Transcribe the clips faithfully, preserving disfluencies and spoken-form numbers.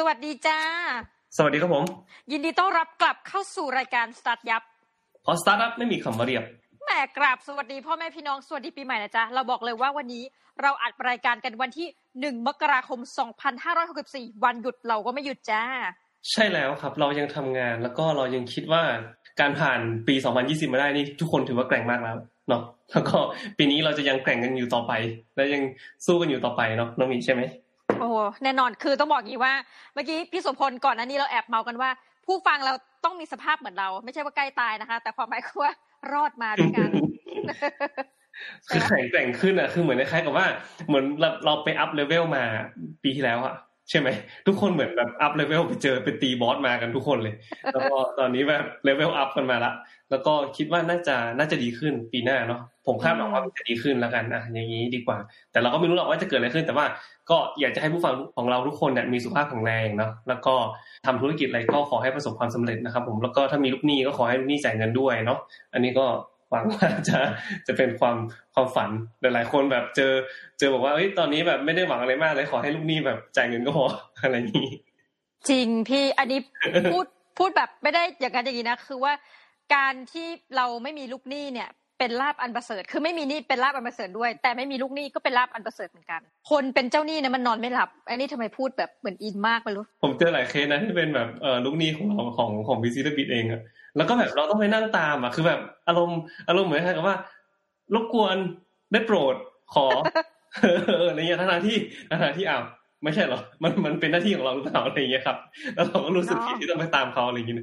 สวัสดีจ้าสวัสดีครับผมยินดีต้อนรับกลับเข้าสู่รายการสตาร์ทยับเพราะสตาร์ทอัพไม่มีคำว่าเรียบแหมกราบสวัสดีพ่อแม่พี่น้องสวัสดีปีใหม่นะจ๊ะเราบอกเลยว่าวันนี้เราอัดรายการกันวันที่หนึ่งมกราคมสองพันห้าร้อยหกสิบสี่วันหยุดเราก็ไม่หยุดจ้าใช่แล้วครับเรายังทำงานแล้วก็เรายังคิดว่าการผ่านปีสองพันยี่สิบมาได้นี่ทุกคนถือว่าแกร่งมากแล้วเนาะแล้วก็ปีนี้เราจะยังแกร่งกันอยู่ต่อไปและยังสู้กันอยู่ต่อไปเนาะน้องมีใช่ไหมโอ้แน่นอนคือต้องบอกอย่างนี้ว่าเมื่อกี้พี่โสพลก่อนหน้านี้เราแอบเมากันว่าผู้ฟังเราต้องมีสภาพเหมือนเราไม่ใช่ว่าใกล้ตายนะคะแต่ความหมายคือว่ารอดมาด้วยกันคือแข็งแกร่งขึ้นอ่ะคือเหมือนคล้ายๆกับว่าเหมือนเราเราไปอัพเลเวลมาปีที่แล้วอ่ะใช่ไหมทุกคนเหมือนแบบอัพเลเวลไปเจอไปตีบอสมากันทุกคนเลยแล้วก็ตอนนี้แบบเลเวลอัพกันมาละแล้วก็คิดว่าน่าจะน่าจะดีขึ้นปีหน้าเนาะผมคาดหวังว่ามันจะดีขึ้นแล้วกันอ่ะอย่างนี้ดีกว่าแต่เราก็ไม่รู้หรอกว่าจะเกิดอะไรขึ้นแต่ว่าก็อยากจะให้ผู้ฟังของเราทุกคนเนี่ยมีสุขภาพแข็งแรงเนาะแล้วก็ทำธุรกิจอะไรก็ขอให้ประสบความสำเร็จนะครับผมแล้วก็ถ้ามีลูกหนี้ก็ขอให้ลูกหนี้จ่ายเงินด้วยเนาะอันนี้ก็หวังว่าจะจะเป็นความความฝันหลายๆคนแบบเจอเจอบอกว่าเฮ้ยตอนนี้แบบไม่ได้หวังอะไรมากเลยขอให้ลูกหนี้แบบจ่ายเงินก็พออะไรนี้จริงพี่อันนี้พูดพูดแบบไม่ได้อย่างนั้นอย่างนี้นะคือว่าการที่เราไม่มีลูกหนี้เนี่ยเป็นลาภอันประเสริฐคือไม่มีหนี้เป็นลาภอันประเสริฐด้วยแต่ไม่มีลูกหนี้ก็เป็นลาภอันประเสริฐเหมือนกันคนเป็นเจ้าหนี้เนี่ยมันนอนไม่หลับอันนี้ทำไมพูดแบบเหมือนอินมากไม่รู้ผมเจอหลายเคสนะที่เป็นแบบเอ่อลูกหนี้ของเราของของบิซิเตอร์บิดเองอะแล้วก็แบบเราต้องไปนั่งตามอ่ะคือแบบอารมณ์อารมณ์เหมือนกับว่ารบกวนได้โปรดขออะไรอย่างเงี้ยทั้งที่ทั้งที่อ้าวไม่ใช่หรอมันมันเป็นหน้าที่ของเราหรือเปล่าอะไรอย่างเงี้ยครับแล้วเราก็รู้สึกผิดที่ต้องไปตามเขาอะไรอย่างเงี้ย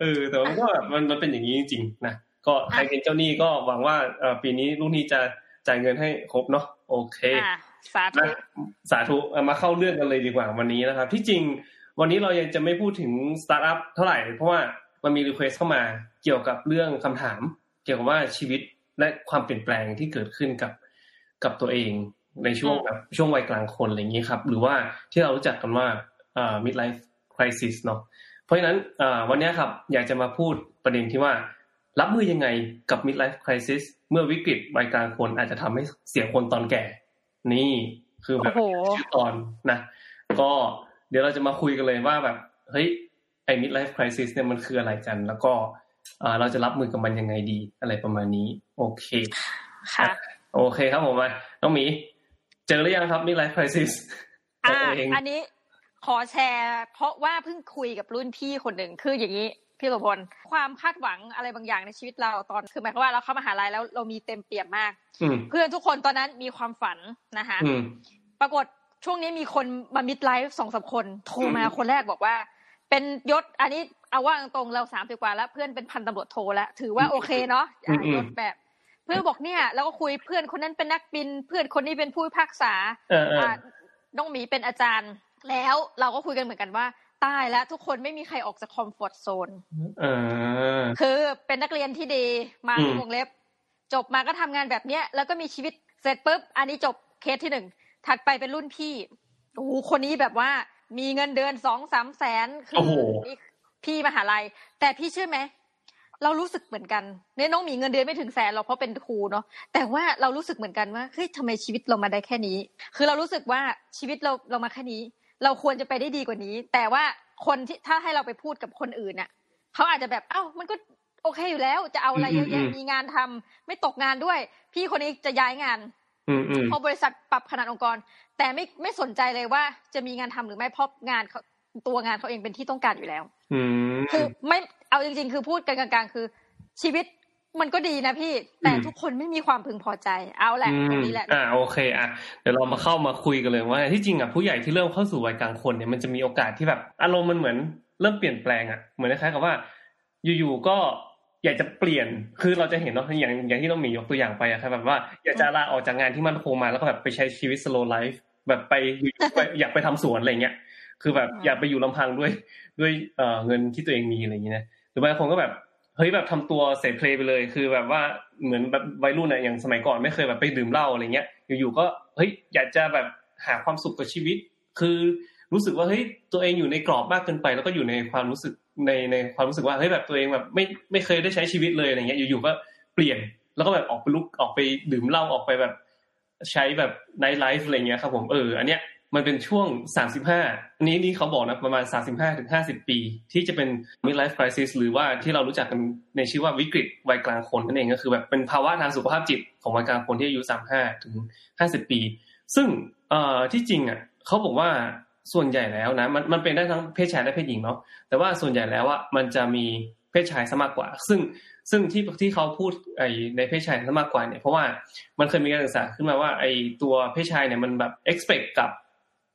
เออแต่มันก็แบบมันมันเป็นอย่างงี้จริงๆนะก็ใครเป็นเจ้าหนี้ก็หวังว่าเอ่อปีนี้ลูกหนี้จะจ่ายเงินให้ครบเนาะโอเคสาธุสาธุมาเข้าเรื่องกันเลยดีกว่าวันนี้นะครับที่จริงวันนี้เรายังจะไม่พูดถึงสตาร์ทอัพเท่าไหร่เพราะว่ามันมีรีเควสเข้ามาเกี่ยวกับเรื่องคำถามเกี่ยวกับว่าชีวิตและความเปลี่ยนแปลงที่เกิดขึ้นกับกับตัวเองในช่วงแบบช่วงวัยกลางคนอะไรอย่างนี้ครับหรือว่าที่เรารู้จักกันว่าเอ่อ midlife crisis เนาะเพราะฉะนั้นเอ่อวันนี้ครับอยากจะมาพูดประเด็นที่ว่ารับมือยังไงกับ midlife crisis เมื่อวิกฤตวัยกลางคนอาจจะทำให้เสียคนตอนแก่นี่คือแบบชื่อตอนนะก็เดี๋ยวเราจะมาคุยกันเลยว่าแบบเฮ้ยไอ้ midlife crisis เนี่ยมันคืออะไรกันแล้วก็เราจะรับมือกับมันยังไงดีอะไรประมาณนี้โอเคค่ะโอเคครับผมมาน้องหมีเจอหรือยังครับ midlife crisis อ่าอันนี้ขอแชร์เพราะว่าเพิ่งคุยกับรุ่นพี่คนหนึ่งคืออย่างนี้พี่โสพลความคาดหวังอะไรบางอย่างในชีวิตเราตอนคือหมายความว่าเราเข้ามหาลัยแล้วเรามีเต็มเปี่ยมมากเพื่อนทุกคนตอนนั้นมีความฝันนะคะปรากฏช่วงนี้มีคนมา midlife สองสามคนโทรมาคนแรกบอกว่าเป็นยศอันนี้เอาว่าตรงเราสามสิบกว่าแล้วเพื่อนเป็นพันตำรวจโทแล้วถือว่าโอเคเนาะยศแบบเพื่อนบอกเนี่ยแล้วก็คุยเพื่อนคนนั้นเป็นนักบินเพื่อนคนนี้เป็นผู้พิพากษาน้องหมีเป็นอาจารย์แล้วเราก็คุยกันเหมือนกันว่าตายแล้วทุกคนไม่มีใครออกจากคอมฟอร์ตโซนคือเป็นนักเรียนที่ดีมาในวงเล็บจบมาก็ทำงานแบบเนี้ยแล้วก็มีชีวิตเสร็จปุ๊บอันนี้จบเคสที่หนึ่งถัดไปเป็นรุ่นพี่โอ้โหคนนี้แบบว่ามีเงินเดือน สองสามแสนคือพี่มหาลัยแต่พี่เชื่อไหมเรารู้สึกเหมือนกันเนี่ยน้องมีเงินเดือนไม่ถึงแสนเราเพราะเป็นครูเนาะแต่ว่าเรารู้สึกเหมือนกันว่าเฮ้ยทำไมชีวิตเรามาได้แค่นี้คือเรารู้สึกว่าชีวิตเราเรามาแค่นี้เราควรจะไปได้ดีกว่านี้แต่ว่าคนที่ถ้าให้เราไปพูดกับคนอื่นน่ะเขาอาจจะแบบเอ้ามันก็โอเคอยู่แล้วจะเอาอะไรเยอะแยะมีงานทำไม่ตกงานด้วยพี่คนนี้จะย้ายงานพอบริษัทปรับขนาดองค์กรแต่ไม่ไม่สนใจเลยว่าจะมีงานทำหรือไม่เพราะงานตัวงานเขาเองเป็นที่ต้องการอยู่แล้วคือไม่เอาจริงๆคือพูดกันกลางๆคือชีวิตมันก็ดีนะพี่แต่ทุกคนไม่มีความพึงพอใจเอาแหละตรงนี้แหละอ่าโอเคอ่ะเดี๋ยวเรามาเข้ามาคุยกันเลยว่าที่จริงอ่ะผู้ใหญ่ที่เริ่มเข้าสู่วัยกลางคนเนี่ยมันจะมีโอกาสที่แบบอารมณ์มันเหมือนเริ่มเปลี่ยนแปลงอ่ะเหมือนคล้ายๆกับว่าอยู่ๆก็อยากจะเปลี่ยนคือเราจะเห็นเนาะอย่างอย่างที่น้องหมียกตัวอย่างไปอ่ะครับแบบว่าอยากจะลาออกจากงานที่มั่นคงมาแล้วก็แบบไปใช้ชีวิตสโลว์ไลฟ์แบบไปอยากไปทำสวนอะไรเงี้ยคือแบบอยากไปอยู่ลำพังด้วยด้วยเอ่อเงินที่ตัวเองมีอะไรอย่างเงี้ยนะหรือบางคนก็แบบเฮ้ยแบบทำตัวเสพเพลย์ไปเลยคือแบบว่าเหมือนแบบวัยรุ่นอะอย่างสมัยก่อนไม่เคยแบบไปดื่มเหล้าอะไรเงี้ยอยู่ๆก็เฮ้ยอยากจะแบบหาความสุขกับชีวิตคือรู้สึกว่าเฮ้ยตัวเองอยู่ในกรอบมากเกินไปแล้วก็อยู่ในความรู้สึกในในความรู้สึกว่าเฮ้ยแบบตัวเองแบบไม่ไม่เคยได้ใช้ชีวิตเลยอะไรเงี้ยอยู่ๆก็เปลี่ยนแล้วก็แบบออกไปลุกออกไปดื่มเหล้าออกไปแบบใช้แบบไนท์ไลฟ์อะไรเงี้ยครับผมเอออันเนี้ย มันเป็นช่วงสามสิบห้าอันนี้นี่เขาบอกนะประมาณ สามสิบห้าถึงห้าสิบ ปีที่จะเป็น midlife crisis หรือว่าที่เรารู้จักกันในชื่อว่าวิกฤตวัยกลางคนนั่นเองก็คือแบบเป็นภาวะทางสุขภาพจิตของวัยกลางคนที่อายุสามสิบห้าถึงห้าสิบ ปีซึ่งเอ่อที่จริงอ่ะเขาบอกว่าส่วนใหญ่แล้วนะมันมันเป็นได้ทั้งเพศชายและเพศหญิงเนาะแต่ว่าส่วนใหญ่แล้วอ่ะมันจะมีเพศชายซะมากกว่าซึ่งซึ่งที่ที่เขาพูดไอ้ในเพศชายซะมากกว่าเนี่ยเพราะว่ามันเคยมีการศึกษาขึ้นมาว่าไอ้ตัวเพศชายเนี่ยมันแบบ expect กั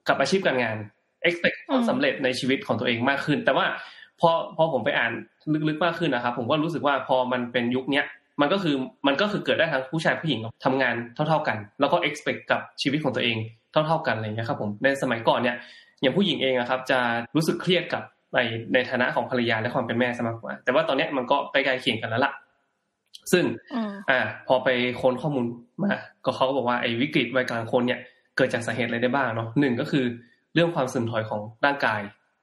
บกับอาชีพการงาน expect ความสำเร็จในชีวิตของตัวเองมากขึ้นแต่ว่าพอพอผมไปอ่านลึกๆมากขึ้นนะครับผมก็รู้สึกว่าพอมันเป็นยุคเนี้ยมันก็คือมันก็คือเกิดได้ทั้งผู้ชายผู้หญิงทำงานเท่าๆกันแล้วก็ expect กับชีวิตของตัวเองเท่าๆกันอะไรเงี้ยครับผมในสมัยก่อนเนี่ยอย่างผู้หญิงเองอะครับจะรู้สึกเครียดกับในในฐานะของภรรยาและความเป็นแม่ซะมากกว่าแต่ว่าตอนนี้มันก็ใกล้ๆเคียงกันแล้วล่ะซึ่งอ่าพอไปค้นข้อมูลมาก็เขาก็บอกว่าไอ้วิกฤตวัยกลางคนเนี่ยเกิดจากสาเหตุอะไรได้บ้างเนาะหนึ่งก็คือเรื่องความสึนถอยของร่างกาย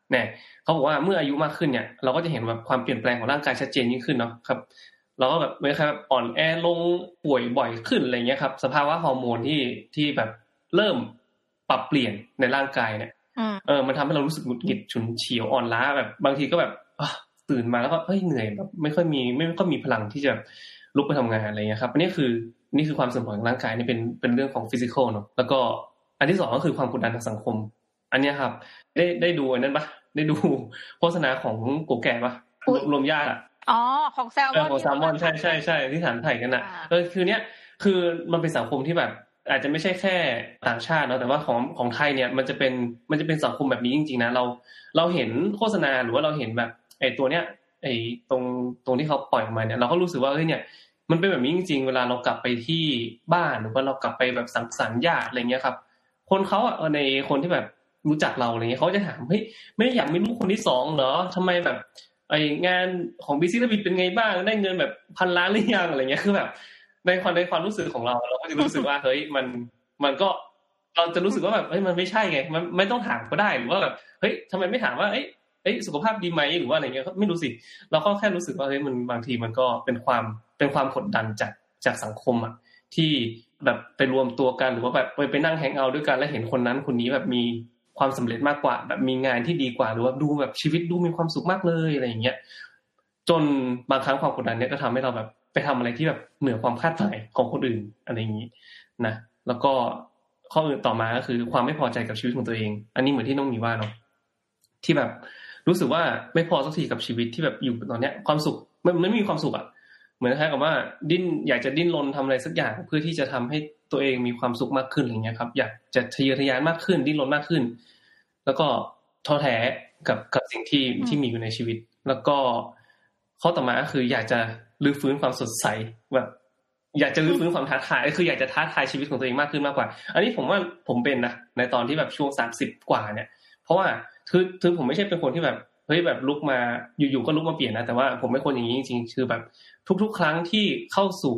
เนี่ยเขาบอกว่าเมื่ออายุมากขึ้นเนี่ยเราก็จะเห็นว่าความเปลี่ยนแปลงของร่างกายชัดเจนยิ่งขึ้นเนาะครับเราก็แบบไม่ครับอ่อนแอลงป่วยบ่อยขึ้นอะไรเงี้ยครับสภาวะฮอร์โมนที่ที่แบบเริ่มปรับเปลี่ยนในร่างกายเนี่ยเออมันทำให้เรารู้สึกหงุดหงิดฉุนเฉียวอ่อนล้าแบบบางทีก็แบบตื่นมาแล้วก็เฮ้ยเหนื่อยแบบไม่ค่อยมีไม่ค่อยมีพลังที่จะลุกไปทำงานอะไรเงี้ยครับอันนี้คือนี่คือความเสื่อมของร่างกายนี่เป็นเป็นเรื่องของฟิสิกอลเนาะแล้วก็อันที่สองก็คือความกดดันทางสังคมอันนี้ครับได้ได้ดูอันนั้นปะได้ดูโฆษณาของกูแก่ปะรวมญาติอ๋อของแซลมอนของแซลมอนใช่ใช่ใช่ที่ฐานไทยกันอ่ะเออคือเนี้ยคือมันเป็นสังคมที่แบบอาจจะไม่ใช่แค่ต่างชาติเนาะแต่ว่าของของไทยเนี่ยมันจะเป็นมันจะเป็นสังคมแบบนี้จริงๆนะเราเราเห็นโฆษณาหรือว่าเราเห็นแบบไอ้ตัวเนี้ยไอ้ตรงตรงที่เขาปล่อยออกมาเนี่ยเราก็รู้สึกว่าเฮ้ยเนี่ยมันเป็นแบบนี้จริงๆเวลาเรากลับไปที่บ้านหรือว่าเรากลับไปแบบสังสรรค์ญาติอะไรเงี้ยครับคนเค้าอ่ะในคนที่แบบรู้จักเราอะไรเงี้ยเค้าจะถามเฮ้ยไม่อยากมีลูกคนที่สองเหรอทำไมแบบไอ้งานของ Business Rabbit เป็นไงบ้างได้เงินแบบพันล้านหรือยังอะไรเงี้ยคือแบบในความในความรู้สึกของเราเราก็จะรู้สึกว่าเฮ้ยมันมันก็เราจะรู้สึกว่าแบบเฮ้ยมันไม่ใช่ไงมันไม่ต้องถามก็ได้หรือว่าแบบเฮ้ยทำไมไม่ถามว่าเอ้ยเอ้ยสุขภาพดีไหมหรือว่าอะไรเงี้ยไม่รู้สิเราก็แค่รู้สึกว่าเฮ้ยมันบางทีมันก็เป็นความเป็นความกดดันจากจากสังคมอ่ะที่แบบไปรวมตัวกันหรือว่าแบบไปไปนั่งแฮงเอาท์ด้วยกันแล้วเห็นคนนั้นคนนี้แบบมีความสำเร็จมากกว่าแบบมีงานที่ดีกว่าหรือว่าดูแบบชีวิตดูมีความสุขมากเลยอะไรอย่างเงี้ยจนบางครั้งความกดดันเนี้ยก็ทำให้เราแบบไปทำอะไรที่แบบเหนือความคาดหมายของคนอื่นอะไรอย่างนี้นะแล้วก็ข้ออื่นต่อมาก็คือความไม่พอใจกับชีวิตของตัวเองอันนี้เหมือนที่น้องมีว่าเนาะที่แบบรู้สึกว่าไม่พอสักทีกับชีวิตที่แบบอยู่ตอนเนี้ยความสุขมันไม่มีความสุขอ่ะเหมือนคล้ายกับว่าดิ้นอยากจะดิ้นรนทำอะไรสักอย่างเพื่อที่จะทำให้ตัวเองมีความสุขมากขึ้นอะไรเงี้ยครับอยากจะทะเยอทะยานมากขึ้นดิ้นรนมากขึ้นแล้วก็ท้อแท้กับกับสิ่งที่ที่มีอยู่ในชีวิตแล้วก็ข้อต่อมาก็คืออยากจะรื้อฟื้นความสดใสแบบอยากจะรื้อฟื้นความท้าทายคืออยากจะท้าทายชีวิตของตัวเองมากขึ้นมากกว่าอันนี้ผมว่าผมเป็นนะในตอนที่แบบช่วงสามสิบกว่าเนี่ยเพราะว่าคือคือผมไม่ใช่เป็นคนที่แบบเฮ้ยแบบลุกมาอยู่ๆก็ลุกมาเปลี่ยนนะแต่ว่าผมเป็นคนอย่างนี้จริงๆคือแบบทุกๆครั้งที่เข้าสู่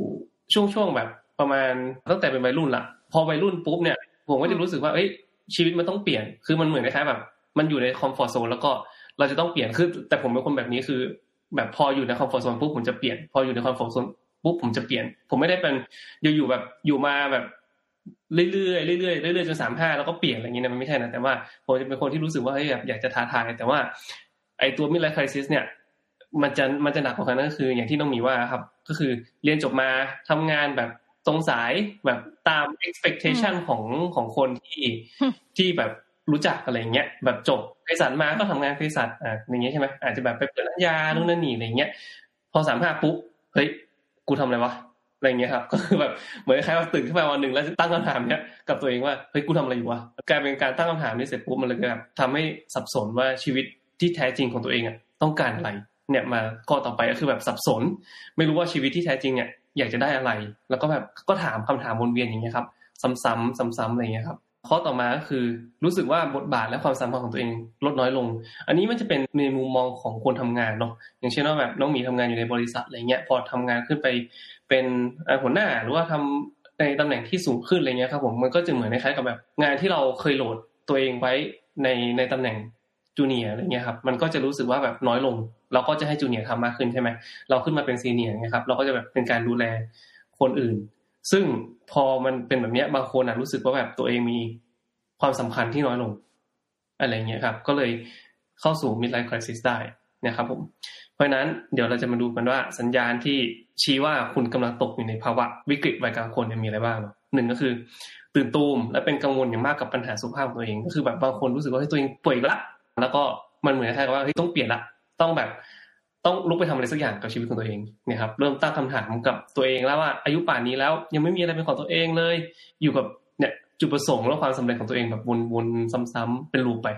ช่วงๆแบบประมาณตั้งแต่เป็นวัยรุ่นละพอวัยรุ่นปุ๊บเนี่ยผมก็จะรู้สึกว่าเอ้ยชีวิตมันต้องเปลี่ยนคือมันเหมือนคล้ายๆแบบมันอยู่ในคอมฟอร์ตโซนแล้วก็เราจะต้องเปลี่ยนคือแต่ผมเป็นคนแบบนี้คือแบบพออยู่ในคอมฟอร์ตโซนปุ๊บผมจะเปลี่ยนพออยู่ในคอมฟอร์ตโซนปุ๊บผมจะเปลี่ยนผมไม่ได้เป็นอยู่ๆแบบอยู่มาแบบเรื่อยๆเรื่อยๆเรื่อยๆจนสามสิบห้าแล้วก็เปลี่ยนอะไรอย่างงี้นะมันไม่ใช่นะแต่ว่าผมจะเป็นคนที่รู้สึกว่าเฮ้ยแบบอยากจะท้าทายแต่ว่าไอ้ตัว midlife crisis เนี่ยมันจะมันจะหนักกว่านั้นก็คืออย่างที่น้องมีว่าครับก็คือเรียนจบมาทำงานแบบตรงสายแบบตาม expectation ของของคนที่ที่แบบรู้จักอะไรอย่างเงี้ยแบบจบเภสัชมาก็ทำงานเภสัชอ่ะอย่างเงี้ยใช่ไหมอาจจะแบบไปเปิดร้านยานู่นนั่นนี่อะไรอย่างเงี้ยพอสามห้าปุ๊บเฮ้ยกูทำอะไรวะอะไรอย่างเงี้ยครับก็คือแบบเหมือนคล้ายๆตื่นขึ้นมาวันหนึ่งแล้วตั้งคำถามเนี้ยกับตัวเองว่าเฮ้ยกูทำอะไรอยู่วะกลายเป็นการตั้งคำถามนี้เสร็จปุ๊บมันเลยแบบทำให้สับสนว่าชีวิตที่แท้จริงของตัวเองอ่ะต้องการอะไรเนี่ยมาข้อต่อไปก็คือแบบสับสนไม่รู้ว่าชีวิตที่แท้จริงเนี่ยอยากจะได้อะไรแล้วก็แบบก็ถามคำถามวนเวียนอย่างเงี้ยครับซ้ำๆซ้ำๆอะไรอย่างเงี้ยครับข้อต่อมาก็คือรู้สึกว่าบทบาทและความสามารถของตัวเองลดน้อยลงอันนี้มันจะเป็นในมุมมองของคนทำงานเนาะอย่างเช่นว่าแบบน้องหมีทำงานอยู่ในบริษัทอะไรเงี้ยพอทำงานขึ้นไปเป็นหัวหน้าหรือว่าทำในตำแหน่งที่สูงขึ้นอะไรเงี้ยครับผมมันก็จะเหมือนคล้ายๆกับแบบงานที่เราเคยโหลดตัวเองไว้ในในตำแหน่งจูเนียร์อะไรเงี้ยครับมันก็จะรู้สึกว่าแบบน้อยลงเราก็จะให้จูเนียร์ทำมากขึ้นใช่ไหมเราขึ้นมาเป็นซีเนียร์นะครับเราก็จะแบบเป็นการดูแลคนอื่นซึ่งพอมันเป็นแบบนี้บางคนอ่ะรู้สึกว่าแบบตัวเองมี ความสำคัญที่น้อยลงอะไรเงี้ยครับก็เลยเข้าสู่ midlife crisis ได้นะครับผมเพราะนั้นเดี๋ยวเราจะมาดูกันว่าสัญญาณที่ชี้ว่าคุณกำลังตกอยู่ในภาวะวิกฤตวัยกลางคนมีอะไรบ้างหนึ่งก็คือตื่นตูมและเป็นกังวลอย่างมากกับปัญหาสุขภาพของตัวเองก็คือแบบบางคนรู้สึกว่าตัวเองป่วยละแล้วก็มันเหมือนคล้ายๆว่าเฮ้ยต้องเปลี่ยนละต้องแบบต้องลุกไปทำอะไรสักอย่างกับชีวิตของตัวเองนะครับเริ่มตั้งคำถามกับตัวเองแล้วว่าอายุป่านนี้แล้วยังไม่มีอะไรเป็นของตัวเองเลยอยู่กับเนี่ยจุดประสงค์และความสำเร็จของตัวเองแบบวนๆซ้ำๆเป็นลูปไป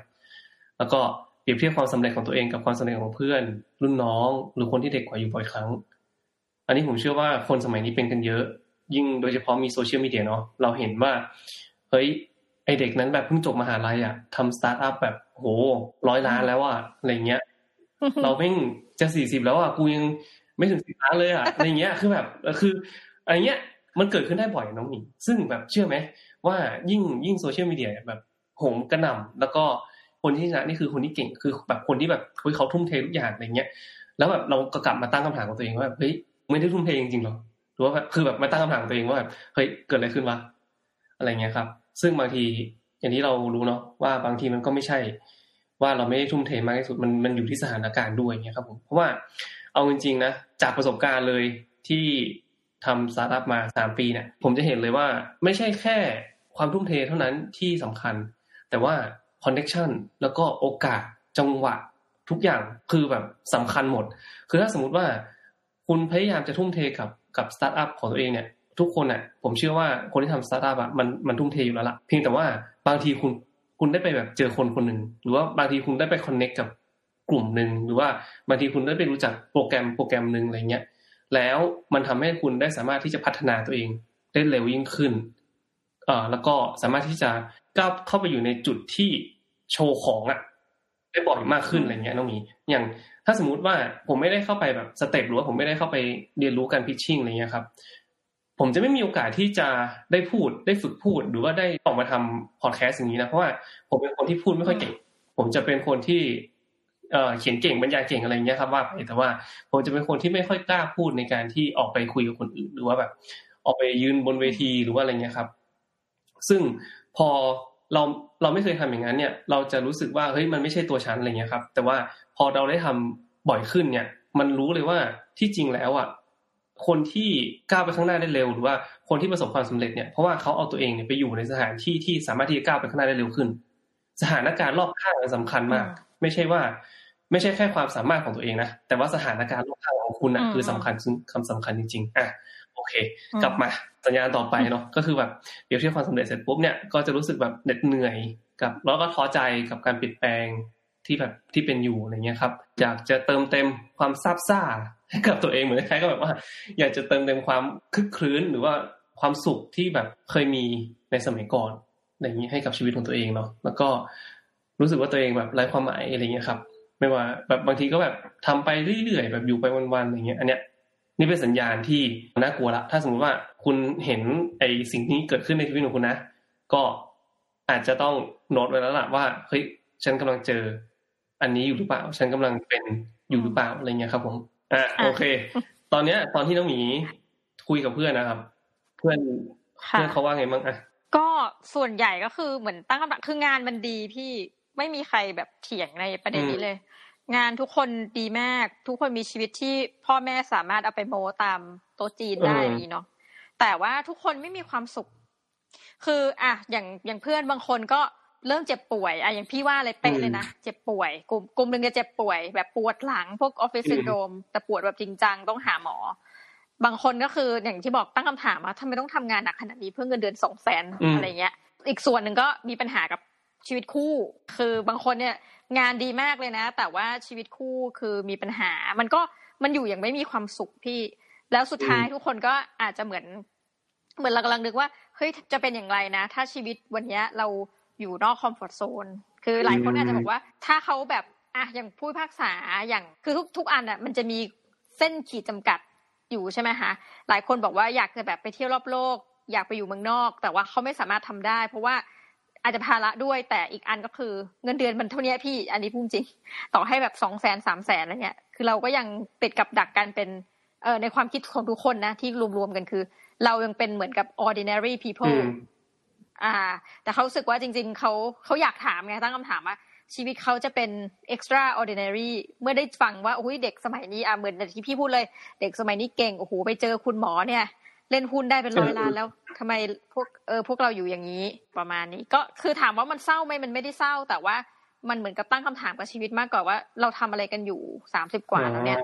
แล้วก็เปรียบเทียบความสำเร็จของตัวเองกับความสำเร็จของเพื่อนรุ่นน้องหรือคนที่เด็กกว่าอยู่บ่อยครั้งอันนี้ผมเชื่อว่าคนสมัยนี้เป็นกันเยอะยิ่งโดยเฉพาะมีโซเชียลมีเดียเนาะเราเห็นว่าเฮ้ยไอเด็กนั้นแบบเพิ่งจบมหาลัยอ่ะทำสตาร์ทอัพแบบโหร้อยล้านแล้วอ่ะอะไรเงี้ยเราเพิ่งจะสี่สิบแล้วอ่ะกูยังไม่ถึงสิบล้านเลยอ่ะอะไรเงี้ยคือแบบคืออะไรเงี้ยมันเกิดขึ้นได้บ่อยน้องหนิซึ่งแบบเชื่อไหมว่ายิ่งยิ่งโซเชียลมีเดียแบบโหมกระหน่ำแล้วก็คนที่ชนะนี่คือคนที่เก่งคือแบบคนที่แบบเฮ้ยเขาทุ่มเททุกอย่างอะไรเงี้ยแล้วแบบเราก็กลับมาตั้งคำถามกับตัวเองว่าเฮ้ยไม่ได้ทุ่มเทจริงๆหรอหรือว่าคือแบบมาตั้งคำถามตัวเองว่าแบบเฮ้ยเกิดอะไรขึ้นวะอะไรเงี้ยครับซึ่งบางทีอย่างที่เรารู้เนาะว่าบางทีมันก็ไม่ใช่ว่าเราไม่ได้ทุ่มเทมากที่สุดมันมันอยู่ที่สถานการณ์ด้วยเงี้ยครับผมเพราะว่าเอาจริงๆนะจากประสบการณ์เลยที่ทำสตาร์ทอัพมาสามปีเนี่ยผมจะเห็นเลยว่าไม่ใช่แค่ความทุ่มเทเท่านั้นที่สำคัญแต่ว่าคอนเนคชั่นแล้วก็โอกาสจังหวะทุกอย่างคือแบบสำคัญหมดคือถ้าสมมติว่าคุณพยายามจะทุ่มเทกับกับสตาร์ทอัพของตัวเองเนี่ยทุกคนน่ะผมเชื่อว่าคนที่ทำสตาร์ทอัพอ่ะมันมันทุ่มเทอยู่แล้วล่ะเพียงแต่ว่าบางทีคุณคุณได้ไปแบบเจอคนคนหนึ่งหรือว่าบางทีคุณได้ไปคอนเนคกับกลุ่มหนึ่งหรือว่าบางทีคุณได้ไปรู้จักโปรแกรมโปรแกรมหนึ่งอะไรเงี้ยแล้วมันทำให้คุณได้สามารถที่จะพัฒนาตัวเองได้เร็วยิ่งขึ้นเอ่อแล้วก็สามารถที่จะก้าวเข้าไปอยู่ในจุดที่โชว์ของอ่ะได้บ่อยมากขึ้นอะไรเงี้ยน้องมีอย่างถ้าสมมุติว่าผมไม่ได้เข้าไปแบบสเต็ปหรือว่าผมไม่ได้เข้าไปเรียนรู้การพิชชิ่งอะไรเงี้ยครับผมจะไม่มีโอกาสที่จะได้พูดได้ฝึกพูดหรือว่าได้ออกมาทำพอดแคสต์อย่างนี้นะเพราะว่าผมเป็นคนที่พูดไม่ค่อยเก่งผมจะเป็นคนที่เอ่อเขียนเก่งบรรยายเก่งอะไรเงี้ยครับว่าไปแต่ว่าผมจะเป็นคนที่ไม่ค่อยกล้าพูดในการที่ออกไปคุยกับคนอื่นหรือว่าแบบออกไปยืนบนเวทีหรือว่าอะไรเงี้ยครับซึ่งพอเราเราไม่เคยทำอย่างนั้นเนี่ยเราจะรู้สึกว่าเฮ้ยมันไม่ใช่ตัวฉันอะไรเงี้ยครับแต่ว่าพอเราได้ทำบ่อยขึ้นเนี่ยมันรู้เลยว่าที่จริงแล้วอ่ะคนที่ก้าวไปข้างหน้าได้เร็วหรือว่าคนที่ประสบความสำเร็จเนี่ยเพราะว่าเขาเอาตัวเองเนี่ยไปอยู่ในสถานที่ที่สามารถที่จะก้าวไปข้างหน้าได้เร็วขึ้นสถานการณ์รอบข้างสำคัญมากไม่ใช่ว่าไม่ใช่แค่ความสามารถของตัวเองนะแต่ว่าสถานการณ์รอบข้างของคุณนะคือสำคัญคำสำคัญจริงๆอ่ะโอเคกลับมาสัญญาณต่อไปเนาะก็คือแบบเปรียบเทียบความสำเร็จเสร็จปุ๊บเนี่ยก็จะรู้สึกแบบเหน็ดเหนื่อยกับแล้วก็ท้อใจกับการเปลี่ยนแปลงที่แบบที่เป็นอยู่อะไรเงี้ยครับอยากจะเติมเต็มความซาบซ่าให้กับตัวเองเหมือนคล้ายๆก็แบบว่าอยากจะเติมเต็มความคึกครื้นหรือว่าความสุขที่แบบเคยมีในสมัยก่อนอะไรอย่างนี้ให้กับชีวิตของตัวเองเนาะแล้วก็รู้สึกว่าตัวเองแบบไร้ความหมายอะไรเงี้ยครับไม่ว่าแบบบางทีก็แบบทำไปเรื่อยๆแบบอยู่ไปวันๆอะไรเงี้ยอันเนี้ยนี่เป็นสัญญาณที่น่ากลัวละถ้าสมมติว่าคุณเห็นไอ้สิ่งนี้เกิดขึ้นในชีวิตของคุณนะก็อาจจะต้องโน้ตไว้แล้วล่ะว่าเฮ้ยฉันกำลังเจออันนี้อยู่หรือเปล่าฉันกำลังเป็นอยู่หรือเปล่าอะไรเงี้ยครับผมอ่ะโอเคตอนเนี้ยตอนที่น้องหมีคุยกับเพื่อนนะครับเพื่อนเพื่อนเขาว่าไงบ้างอ่ะก็ส่วนใหญ่ก็คือเหมือนตั้งคำถามคืองานมันดีพี่ไม่มีใครแบบเถียงในประเด็นนี้เลยงานทุกคนดีมากทุกคนมีชีวิตที่พ่อแม่สามารถเอาไปโม้ตามโต๊ะจีนได้นี่เนาะแต่ว่าทุกคนไม่มีความสุขคืออ่ะอย่างอย่างเพื่อนบางคนก็เริ่มเจ็บป่วยอ่ะอย่างพี่ว่าอะไรเป๊ะเลยนะเจ็บป่วยกลุ่มกลุ่มนึงเนี่ยเจ็บป่วยแบบปวดหลังพวกออฟฟิศซินโดรมแต่ปวดแบบจริงจังต้องหาหมอบางคนก็คืออย่างที่บอกตั้งคำถามว่าทำไมต้องทำงานหนักขนาดนี้เพื่อเงินเดือน สองแสน อะไรเงี้ยอีกส่วนนึงก็มีปัญหากับชีวิตคู่คือบางคนเนี่ยงานดีมากเลยนะแต่ว่าชีวิตคู่คือมีปัญหามันก็มันอยู่อย่างไม่มีความสุขพี่แล้วสุดท้ายทุกคนก็อาจจะเหมือนเหมือนเรากำลังนึกว่าเฮ้ยจะเป็นอย่างไรนะถ้าชีวิตวันนี้เราอยู่นอกคอมฟอร์ทโซนคือหลายคนอาจจะบอกว่าถ้าเขาแบบอ่ะอย่างผู้พิพากษาอย่างคือทุกทุกอันอ่ะมันจะมีเส้นขีดจำกัดอยู่ใช่ไหมคะหลายคนบอกว่าอยากจะแบบไปเที่ยวรอบโลกอยากไปอยู่เมืองนอกแต่ว่าเขาไม่สามารถทำได้เพราะว่าอาจจะภาระด้วยแต่อีกอันก็คือเงินเดือนมันเท่านี้พี่อันนี้พูดจริงต่อให้แบบ สองแสน สามแสน อะไรเงี้ยคือเราก็ยังติดกับดักกันเป็นเอ่อในความคิดของทุกคนนะที่รวมๆกันคือเรายังเป็นเหมือนกับ ordinary people อ่าแต่เขารู้สึกว่าจริงๆเขาเขาอยากถามไงตั้งคำถามว่าชีวิตเขาจะเป็น extraordinary เมื่อได้ฟังว่าโอ้ยเด็กสมัยนี้อ่ะเหมือนที่พี่พูดเลยเด็กสมัยนี้เก่งโอ้โหไปเจอคุณหมอเนี่ยเล่นหุ้นได้เป็นร้อยล้านแล้วทำไมพวกเออพวกเราอยู่อย่างนี้ประมาณนี้ก็คือถามว่ามันเศร้าไหมมันไม่ได้เศร้าแต่ว่ามันเหมือนกับตั้งคำถามกับชีวิตมากกว่าว่าเราทำอะไรกันอยู่สามสิบกว่าแล้วเนี่ย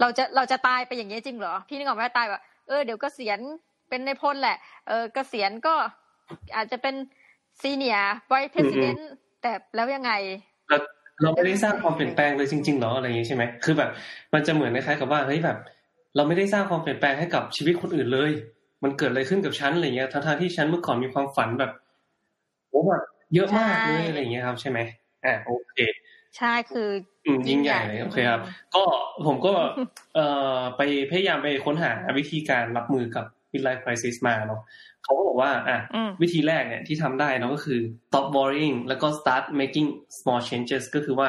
เราจะเราจะตายไปอย่างนี้จริงเหรอพี่นึกออกไหมตายแบบเออเดี๋ยวเกษียณเป็นนายพลแหละเออเกษียณก็อาจจะเป็นซีเนียร์ไวส์เพรสิดเนนต์แต่แล้วยังไงเราเราไม่ได้สร้างความเปลี่ยนแปลงเลยจริงๆหรออะไรอย่างนี้ใช่ไหมคือแบบมันจะเหมือนคล้ายๆกับว่าเฮ้ยแบบเราไม่ได้สร้างความเปลี่ยนแปลงให้กับชีวิตคนอื่นเลยมันเกิดอะไรขึ้นกับฉันอะไรเงี้ยทั้งๆที่ฉันเมื่อก่อนมีความฝันแบบโอ้แบบเยอะมากเลยอะไรเงี้ยครับใช่ไหมอ่าโอเคใช่คือยิ่งใหญ่เลยโอเคครับก็ผมก็เอ่อไปพยายามไปค้นหาวิธีการรับมือกับmidlife crisis มาเนาะเขาก็บอกว่าอ่ะวิธีแรกเนี่ยที่ทำได้เนาะก็คือ stop worrying แล้วก็ start making small changes ก็คือว่า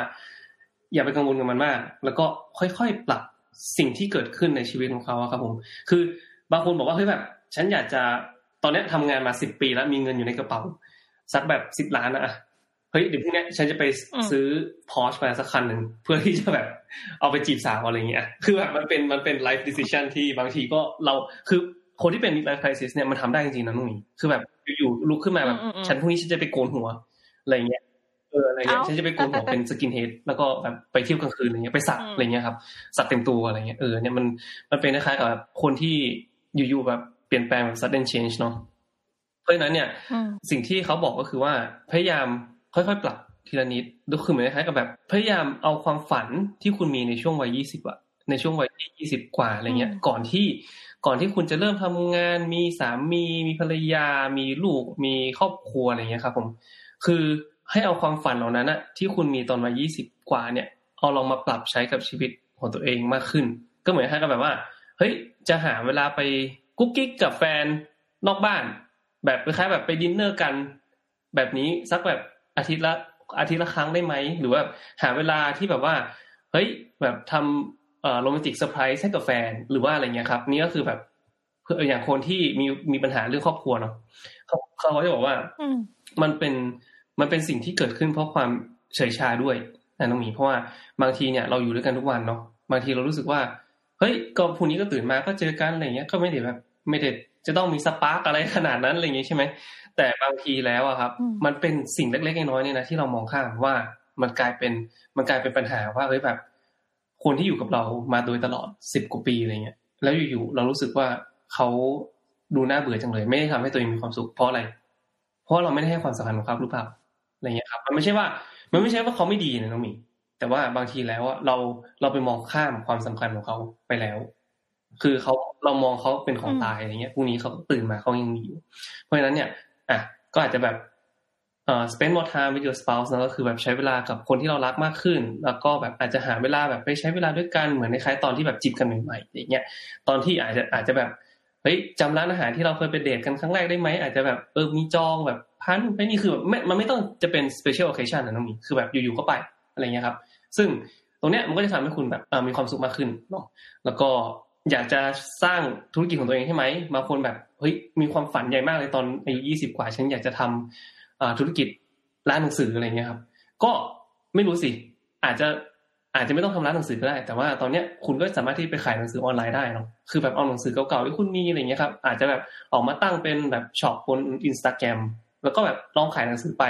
อย่าไปกังวลกับมันมากแล้วก็ค่อยๆปรับสิ่งที่เกิดขึ้นในชีวิตของเขาครับผมคือบางคนบอกว่าเฮ้ยแบบฉันอยากจะตอนนี้ทำงานมาสิบปีแล้วมีเงินอยู่ในกระเป๋าสักแบบสิบล้านนะเฮ้ยเดี๋ยวพรุ่งนี้ฉันจะไปซื้อ Porsche มาสักคันนึงเพื่อที่จะแบบเอาไปจีบสาวอะไรอย่างเงี้ยคือแบบมันเป็นมันเป็น life decision ที่บางทีก็เราคือคนที่เป็น midlife crisis เนี่ยมันทำได้จริงๆนะนุ่นคือแบบอยู่ๆลุกขึ้นมาแบบฉันพรุ่งนี้ฉันจะไปโกนหัวอะไรเงี้ยเอออะไรเงี้ยฉันจะไปโกนหัวเป็นสกินเฮดแล้วก็แบบไปเที่ยวกลางคืนอะไรเงี้ยไปสักอะไรเงี้ยครับสักเต็มตัวอะไรเงี้ยเออเนี่ยมันมันเป็นคล้ายๆกับคนที่อยู่ๆแบบเปลี่ยนแปลงแบบ sudden change เนาะเพราะฉะนั้นเนี่ยสิ่งที่เขาบอกก็คือว่าพยายามค่อยๆปรับทีละนิดก็คือเหมือนคล้ายๆกับแบบพยายามเอาความฝันที่คุณมีในช่วงวัยยี่สิบอะในช่วงวัยที่ยี่สิบกว่าอะไรเงี้ยก่อนที่ก่อนที่คุณจะเริ่มทำงานมีสามีมีภรรยามีลูกมีครอบครัวอะไรเงี้ยครับผมคือให้เอาความฝันเหล่านั้นนะที่คุณมีตอนวัยยี่สิบกว่าเนี่ยเอาลองมาปรับใช้กับชีวิตของตัวเองมากขึ้นก็เหมือนให้กันแบบว่าเฮ้ยจะหาเวลาไปกุ๊กกิ๊กกับแฟนนอกบ้านแบบคล้ายๆแบบไปดินเนอร์กันแบบนี้สักแบบอาทิตย์ละอาทิตย์ละครั้งได้ไหมหรือว่าหาเวลาที่แบบว่าเฮ้ยแบบทำเอ่อโรแมนติกเซอร์ไพรส์ให้กับแฟนหรือว่าอะไรเงี้ยครับนี่ก็คือแบบอย่างคนที่มีมีปัญหาเรื่องครอบครัวเนาะเขาเขาจะบอกว่ามันเป็นมันเป็นสิ่งที่เกิดขึ้นเพราะความเฉยชาด้วยนะน้องหมีเพราะว่าบางทีเนี่ยเราอยู่ด้วยกันทุกวันเนาะบางทีเรารู้สึกว่าเฮ้ยก็พรุ่งนี้ก็ตื่นมาก็เจอกันอะไรเงี้ยก็ไม่ได้แบบไม่ได้จะต้องมีสปาร์กอะไรขนาดนั้นอะไรเงี้ยใช่ไหมแต่บางทีแล้วอะครับมันเป็นสิ่งเล็กๆน้อยๆเนี่ยนะที่เรามองข้ามว่ามันกลายเป็นมันกลายเป็นปัญหาว่าเฮ้ยแบบคนที่อยู่กับเรามาโดยตลอดสิบกว่าปีอะไรเงี้ยแล้วอยู่ๆเรารู้สึกว่าเขาดูน่าเบื่อจังเลยไม่ได้ทำให้ตัวเองมีความสุขเพราะอะไรเพราะเราไม่ได้ให้ความสำคัญกับเขาหรือเปล่าอะไรเงี้ยครับมันไม่ใช่ว่ามันไม่ใช่ว่าเขาไม่ดีนะน้องหมีแต่ว่าบางทีแล้วเราเราไปมองข้ามความสำคัญของเขาไปแล้วคือเขาเรามองเขาเป็นของตายอะไรเงี้ยพรุ่งนี้เขาตื่นมาเขายังมีอยู่เพราะฉะนั้นเนี่ยอ่ะก็อาจจะแบบเอ่อ spend more time with your spouse นะก็คือแบบใช้เวลากับคนที่เรารักมากขึ้นแล้วก็แบบอาจจะหาเวลาแบบไปใช้เวลาด้วยกันเหมือนในคล้ายตอนที่แบบจีบกันใหม่ๆอย่างเงี้ยตอนที่อาจจะอาจจะแบบเฮ้ยจำร้านอาหารที่เราเคยไปเดทกันครั้งแรกได้ไหมอาจจะแบบเออมีจองแบบพันไปนี่คือแบบมันไม่ต้องจะเป็น special occasion นะน้องมีคือแบบอยู่ๆก็ไปอะไรเงี้ยครับซึ่งตรงเนี้ยมันก็จะทำให้คุณแบบเอ่อมีความสุขมากขึ้นเนาะแล้วก็อยากจะสร้างธุรกิจของตัวเองใช่ไหมบางคนแบบเฮ้ยมีความฝันใหญ่มากเลยตอนอายุยี่สิบกว่าฉันอยากจะทำอ่าธุรกิจร้านหนังสืออะไรเงี้ยครับก็ไม่รู้สิอาจจะอาจจะไม่ต้องทำร้านหนังสือก็ได้แต่ว่าตอนเนี้ยคุณก็สามารถที่ไปขายหนังสือออนไลน์ได้เนาะคือแบบเอาหนังสือเก่าๆที่คุณมีอะไรเงี้ยครับอาจจะแบบออกมาตั้งเป็นแบบช็อปบน Instagram แล้วก็แบบลองขายหนังสือไป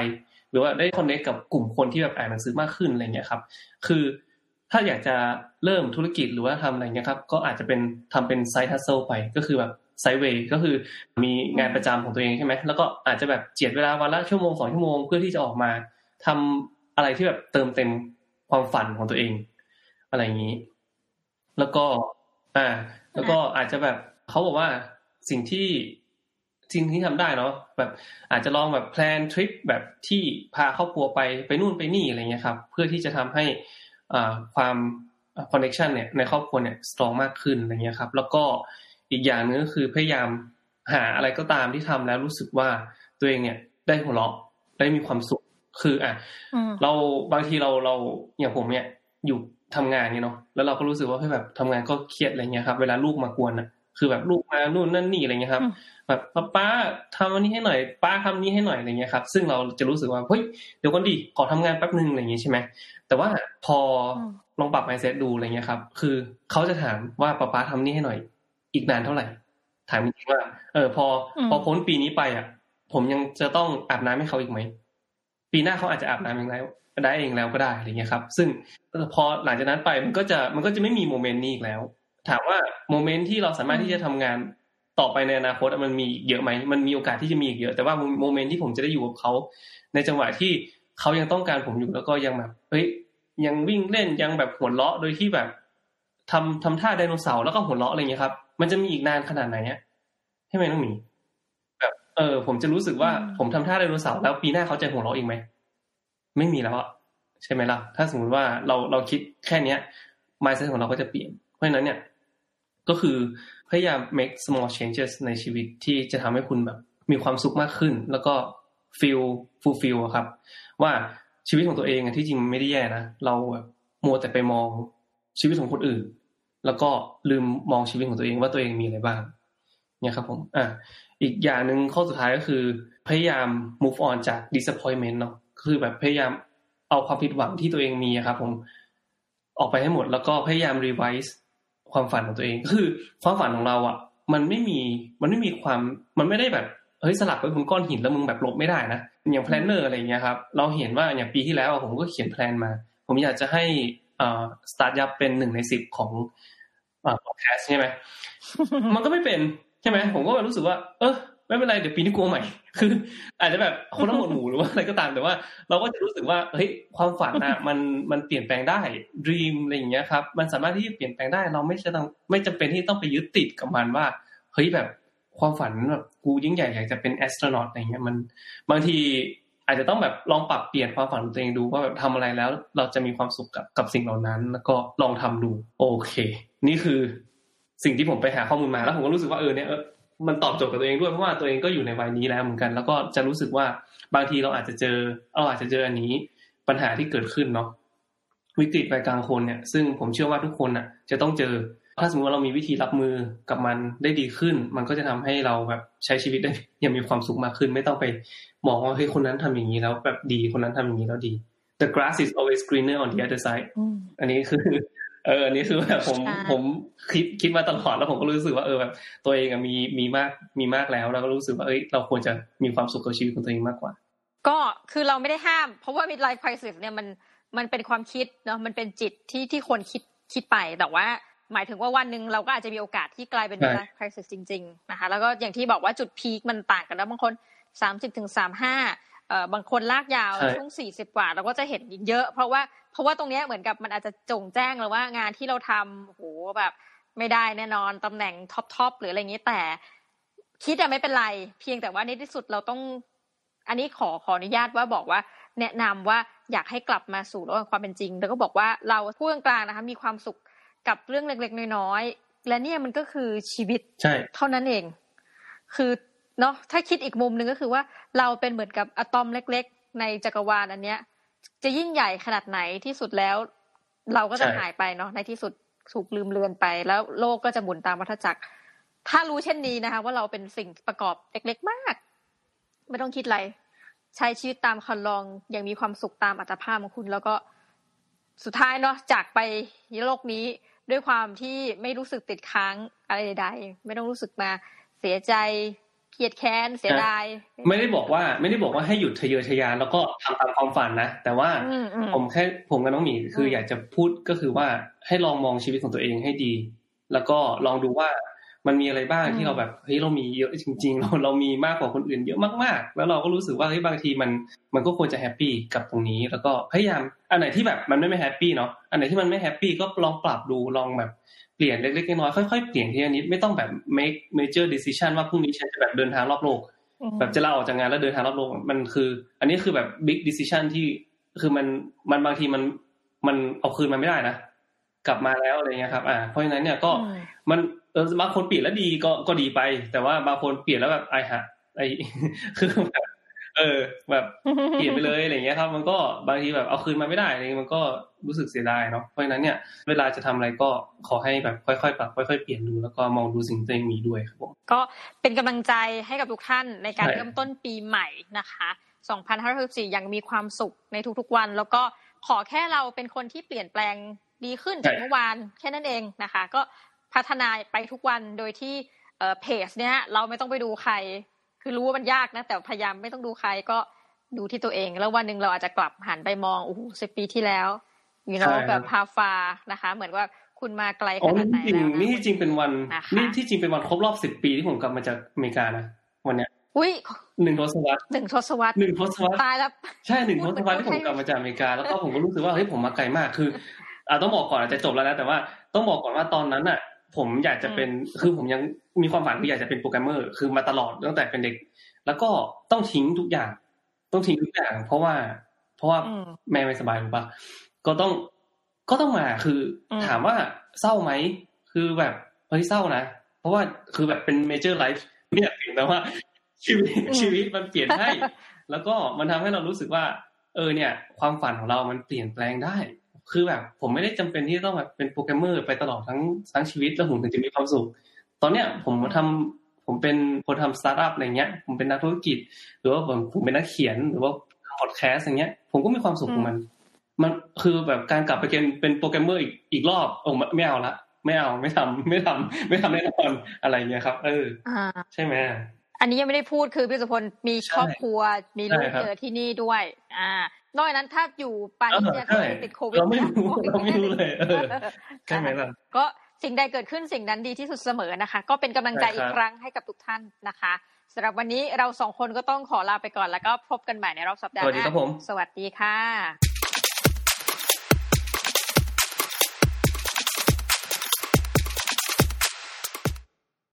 หรือว่าได้คอนเนคกับกลุ่มคนที่แบบอ่านหนังสือมากขึ้นอะไรเงี้ยครับคือถ้าอยากจะเริ่มธุรกิจหรือว่าทำอะไรเงี้ยครับก็อาจจะเป็นทำเป็น side hustle ไปก็คือแบบไซด์เวย์ก็คือมีงานประจำของตัวเองใช่ไหมแล้วก็อาจจะแบบเจียดเวลาวันละชั่วโมงสองชั่วโมงเพื่อที่จะออกมาทำอะไรที่แบบเติมเต็มความฝันของตัวเองอะไรอย่างนี้แล้วก็อ่าแล้วก็อาจจะแบบเขาบอกว่าสิ่งที่สิ่งที่ทำได้เนาะแบบอาจจะลองแบบแพลนทริปแบบที่พาครอบครัวไปไปนู่นไปนี่อะไรเงี้ยครับเพื่อที่จะทำให้อ่าความคอนเนคชันเนี่ยในครอบครัวเนี่ยสตรองมากขึ้นอะไรเงี้ยครับแล้วก็อีกอย่างนึงก็คือพยายามหาอะไรก็ตามที่ทำแล้วรู้สึกว่าตัวเองเนี่ยได้หัวเราะได้มีความสุขคืออ่ะเราบางทีเราเราอย่างผมเนี่ยอยู่ทำงานเนี่ยเนาะแล้วเราก็รู้สึกว่าเฮ้ยแบบทำงานก็เครียดอะไรเงี้ยครับเวลาลูกมากวนอ่ะ คือแบบลูกมานู่นนั่นนี่อะไรเงี้ยครับแบบป้าทำอันนี้ให้หน่อยป้าทำนี้ให้หน่อยอะไรเงี้ยครับซึ่งเราจะรู้สึกว่าเฮ้ยเดี๋ยวก่อนดิขอทำงานแป๊บนึงอะไรเงี้ยใช่ไหมแต่ว่าพอลองปรับ mindset ดูอะไรเงี้ยครับคือเขาจะถามว่าป้าป้าทำนี้ให้หน่อยอีกนานเท่าไหร่ถามจริงๆว่าเออพอพอพ้นปีนี้ไปอ่ะผมยังจะต้องอาบน้ำให้เขาอีกไหมปีหน้าเขาอาจจะอาบน้ำเองแล้วได้เองแล้วก็ได้อะไรเงี้ยครับซึ่งพอหลังจากนั้นไปมันก็จะมันก็จะไม่มีโมเมนต์นี้อีกแล้วถามว่าโมเมนต์ที่เราสามารถที่จะทำงานต่อไปในอนาคตมันมีเยอะไหมมันมีโอกาสที่จะมีอีกเยอะแต่ว่าโมเมนต์ที่ผมจะได้อยู่กับเขาในจังหวะที่เขายังต้องการผมอยู่แล้วก็ยังแบบเฮ้ยยังวิ่งเล่นยังแบบหัวเราะโดยที่แบบทำทำท่าไดโนเสาร์แล้วก็หัวเราะอะไรเงี้ยครับมันจะมีอีกนานขนาดไหนเนี่ยใช่ไหมน้องหมีแบบเออผมจะรู้สึกว่าผมทำท่าไดโนเสาร์แล้วปีหน้าเขาจะหัวเราะอีกไหมไม่มีแล้วอ่ะใช่ไหมล่ะถ้าสมมติว่าเราเราคิดแค่เนี้ย mindset ของเราก็จะเปลี่ยนเพราะฉะนั้นเนี่ยก็คือพยายาม make small changes ในชีวิตที่จะทำให้คุณแบบมีความสุขมากขึ้นแล้วก็ feel fulfill ครับว่าชีวิตของตัวเองอ่ะที่จริงมันไม่ได้แย่นะเราแบบมัวแต่ไปมองชีวิตของคนอื่นแล้วก็ลืมมองชีวิตของตัวเองว่าตัวเองมีอะไรบ้างเนี่ยครับผมอ่ะอีกอย่างนึงข้อสุดท้ายก็คือพยายาม move on จาก disappointment เนาะคือแบบพยายามเอาความผิดหวังที่ตัวเองมีครับผมออกไปให้หมดแล้วก็พยายาม revise ความฝันของตัวเองคือความฝันของเราอ่ะมันไม่มีมันไม่มีความมันไม่ได้แบบเฮ้ยสลักไว้บนก้อนหินแล้วมึงแบบลบไม่ได้นะอย่าง planner อะไรอย่างเงี้ยครับเราเห็นว่าอย่างปีที่แล้วผมก็เขียนแพลนมาผมอยากจะให้อ่า start up เป็นหนึ่งในสิบของอ่า podcast ใช่ไหม มันก็ไม่เป็นใช่ไหมผมก็รู้สึกว่าเออไม่เป็นไรเดี๋ยวปีนี้กลัวใหม่คืออาจจะแบบคนละหมวดหมู่หรือว่าอะไรก็ตามแต่ว่าเราก็จะรู้สึกว่าเฮ้ยความฝันน่ะมันมันเปลี่ยนแปลงได้ dream อะไรอย่างเงี้ยครับมันสามารถที่จะเปลี่ยนแปลงได้เราไม่จะต้องไม่จำเป็นที่ต้องไปยึดติดกับมันว่าเฮ้ยแบบความฝันแบบกูยิ่งใหญ่อยากจะเป็นแอสโทรนอตอะไรเงี้ยมันบางทีอาจจะต้องแบบลองปรับเปลี่ยนความฝันของตัวเองดูว่าแบบทำอะไรแล้วเราจะมีความสุขกับกับสิ่งเหล่านั้นแล้วก็ลองทำดูโอเคนี่คือสิ่งที่ผมไปหาข้อมูลมาแล้วผมก็รู้สึกว่าเออเนี่ยมันตอบโจทย์กับตัวเองด้วยเพราะว่าตัวเองก็อยู่ในวัยนี้แล้วเหมือนกันแล้วก็จะรู้สึกว่าบางทีเราอาจจะเจอเราอาจจะเจออันนี้ปัญหาที่เกิดขึ้นเนาะวิกฤตวัยกลางคนเนี่ยซึ่งผมเชื่อว่าทุกคนน่ะจะต้องเจอถ้าสมมติว่าเรามีวิธีรับมือกับมันได้ดีขึ้นมันก็จะทำให้เราแบบใช้ชีวิตได้อย่างมีความสุขมากขึ้นไม่ต้องไปมองว่าเฮ้ยคนนั้นทำอย่างนี้แล้วแบบดีคนนั้นทำอย่างนี้แล้วดี The grass is always greener on the other side อันนี้คือเอออันนี้คือแบบผมผมคิดคิดมาตลอดแล้วผมก็รู้สึกว่าเออแบบตัวเองอ่ะมีมีมากมีมากแล้วแล้วก็รู้สึกว่าเอ้ยเราควรจะมีความสุขกับชีวิตของตัวเองมากกว่าก็คือเราไม่ได้ห้ามเพราะว่า midlife crisis เนี่ยมันมันเป็นความคิดเนาะมันเป็นจิตที่ที่คนคิดคิดไปแต่ว่าหมายถึงว่าวันนึงเราก็อาจจะมีโอกาสที่กลายเป็น midlife crisis จริงๆนะคะแล้วก็อย่างที่บอกว่าจุดพีคมันต่างกันแล้วบางคน สามสิบถึงสามสิบห้า เอ่อบางคนลากยาวช่วงสี่สิบกว่าเราก็จะเห็นเยอะเพราะว่าเพราะว่าตรงนี้เหมือนกับมันอาจจะจงแจ้งเลยว่างานที่เราทำโอ้โหแบบไม่ได้แน่นอนตำแหน่งท็อปๆหรืออะไรอย่างนี้แต่คิดอะไม่เป็นไรเพียงแต่ว่าในที่สุดเราต้องอันนี้ขอขออนุญาตว่าบอกว่าแนะนำว่าอยากให้กลับมาสู่โลกแห่งความเป็นจริงแล้วก็บอกว่าเราผู้กลางๆนะคะมีความสุขกับเรื่องเล็กๆน้อยๆและเนี่ยมันก็คือชีวิตเท่านั้นเองคือเนาะถ้าคิดอีกมุมนึงก็คือว่าเราเป็นเหมือนกับอะตอมเล็กๆในจักรวาลอันเนี้ยจะยิ่งใหญ่ขนาดไหนที่สุดแล้วเราก็จะหายไปเนาะในที่สุดถูกลืมเลือนไปแล้วโลกก็จะหมุนตามวัฏจักรถ้ารู้เช่นนี้นะคะว่าเราเป็นสิ่งประกอบเล็กๆมากไม่ต้องคิดอะไรใช้ชีวิตตามคันลองอย่างมีความสุขตามอัตภาพของคุณแล้วก็สุดท้ายเนาะจากไปโลกนี้ด้วยความที่ไม่รู้สึกติดค้างอะไรใดๆไม่ต้องรู้สึกมาเสียใจเกลียดแค้นเสียดายไม่ได้บอกว่าไม่ได้บอกว่าให้หยุดทะเยอทะยานแล้วก็ทำตามความฝันนะแต่ว่าผมแค่ผมกับน้องหมีคืออยากจะพูดก็คือว่าให้ลองมองชีวิตของตัวเองให้ดีแล้วก็ลองดูว่ามันมีอะไรบ้างที่เราแบบเฮ้ยเรามีเยอะจริงๆเราเรามีมากกว่าคนอื่นเยอะมากๆแล้วเราก็รู้สึกว่าเฮ้ยบางทีมันมันก็ควรจะแฮปปี้กับตรงนี้แล้วก็พยายามอันไหนที่แบบมันไม่แฮปปี้เนาะอันไหนที่มันไม่แฮปปี้ก็ลองปรับดูลองแบบเปลี่ยนเล็กๆน้อยๆค่อยๆเปลี่ยนทีละนิดไม่ต้องแบบ make major decision ว่าพรุ่งนี้ฉันจะแบบเดินทางรอบโลกแบบจะลาออกจากงานแล้วเดินทางรอบโลกมันคืออันนี้คือแบบ big decision ที่คือมันมันบางทีมันมันเอาคืนมันไม่ได้นะกลับมาแล้วอะไรเงี้ยครับอ่าเพราะฉะนั้นเนี่ยก็มันเออบางคนเปลี่ยนแล้วดีก็ก็ดีไปแต่ว่าบางคนเปลี่ยนแล้วแบบไอ้ฮะไอ้คือแบบ เออแบบเปลี่ยนไปเลยอะไรเงี้ยครับมันก็บางทีแบบเอาคืนมาไม่ได้อะไรมันก็รู้สึกเสียดายเนาะเพราะฉะนั้นเนี่ยเวลาจะทำอะไรก็ขอให้แบบค่อยๆปรับค่อยๆเปลี่ยนดูแล้วก็มองดูสิ่งที่ตัวเองมีด้วยครับผมก็เป็นกำลังใจให้กับทุกท่านในการเริ่มต้นปีใหม่นะคะสองพันห้าร้อยหกสิบสี่อย่างมีความสุขในทุกๆวันแล้วก็ขอแค่เราเป็นคนที่เปลี่ยนแปลงดีขึ้นจากเมื่อวานแค่นั้นเองนะคะก็พัฒนาไปทุกวันโดยที่เอ่อเพจเนี่ยเราไม่ต้องไปดูใครคือรู้ว่ามันยากนะแต่พยายามไม่ต้องดูใครก็ดูที่ตัวเองแล้ววันนึงเราอาจจะกลับหันไปมองโอ้โหสิบปีที่แล้วyou know แบบพาฟานะคะเหมือนว่าคุณมาไกลขนาดไหนแล้วนี่จริงเป็นวันนี่ที่จริงเป็นวันครบรอบสิบปีที่ผมกลับมาจากอเมริกานะวันเนี้ยอุ้ยหนึ่งทศวรรษหนึ่งทศวรรษหนึ่งทศวรรษตายแล้วใช่หนึ่งทศวรรษที่ผมกลับมาจากอเมริกาแล้วก็ผมก็รู้สึกว่าเฮ้ยผมมาไกลมากคืออ่ะต้องบอกก่อนอาจจะจบแล้วนะแต่ว่าต้องบอกก่อนว่าตอนนั้นน่ะผมอยากจะเป็นคือผมยังมีความฝันที่อยากจะเป็นโปรแกรมเมอร์คือมาตลอดตั้งแต่เป็นเด็กแล้วก็ต้องทิ้งทุกอย่างต้องทิ้งทุกอย่างเพราะว่าเพราะว่าแม่ไม่สบายหรือเปล่าก็ต้องก็ต้องมาคือถามว่าเศร้าไหมคือแบบเฮ้ยเศร้านะเพราะว่าคือแบบเป็นเมเจอร์ไลฟ์เนี่ยถึงแต่ว่าชีวิตชีวิตมันเปลี่ยนให้แล้วก็มันทำให้เรารู้สึกว่าเออเนี่ยความฝันของเรามันเปลี่ยนแปลงได้คือแบบผมไม่ได้จำเป็นที่ต้องแบบเป็นโปรแกรมเมอร์ไปตลอดทั้งทั้งชีวิตแล้วผมถึงจะมีความสุขตอนเนี้ยผมมาทำผมเป็นคนทำสตาร์ทอัพอะไรเงี้ยผมเป็นนักธุรกิจหรือว่าผมผมเป็นนักเขียนหรือว่าทำพอดแคสต์อย่างเงี้ยผมก็มีความสุขของมันมันคือแบบการกลับไปเป็นโปรแกรมเมอร์อีกอีกรอบโอ้ไม่เอาละไม่เอาไม่ทำไม่ทำไม่ทำแน่นอนอะไรเงี้ยครับเออใช่ไหมอันนี้ยังไม่ได้พูดคือพี่สุพลมีครอบครัวมีลูกเจอที่นี่ด้วยอ่านอกจากนั้นถ้าอยู่ปารีสเนี่ยติดโควิดเราไม่รู้เราไม่รู้เลยใช่ไหมล่ะก็สิ่งใดเกิดขึ้นสิ่งนั้นดีที่สุดเสมอนะคะก็เป็นกำลังใจอีกครั้งให้กับทุกท่านนะคะสำหรับวันนี้เราสองคนก็ต้องขอลาไปก่อนแล้วก็พบกันใหม่ในรอบสัปดาห์หน้าสวัสดีครับผมสวัสดีค่ะ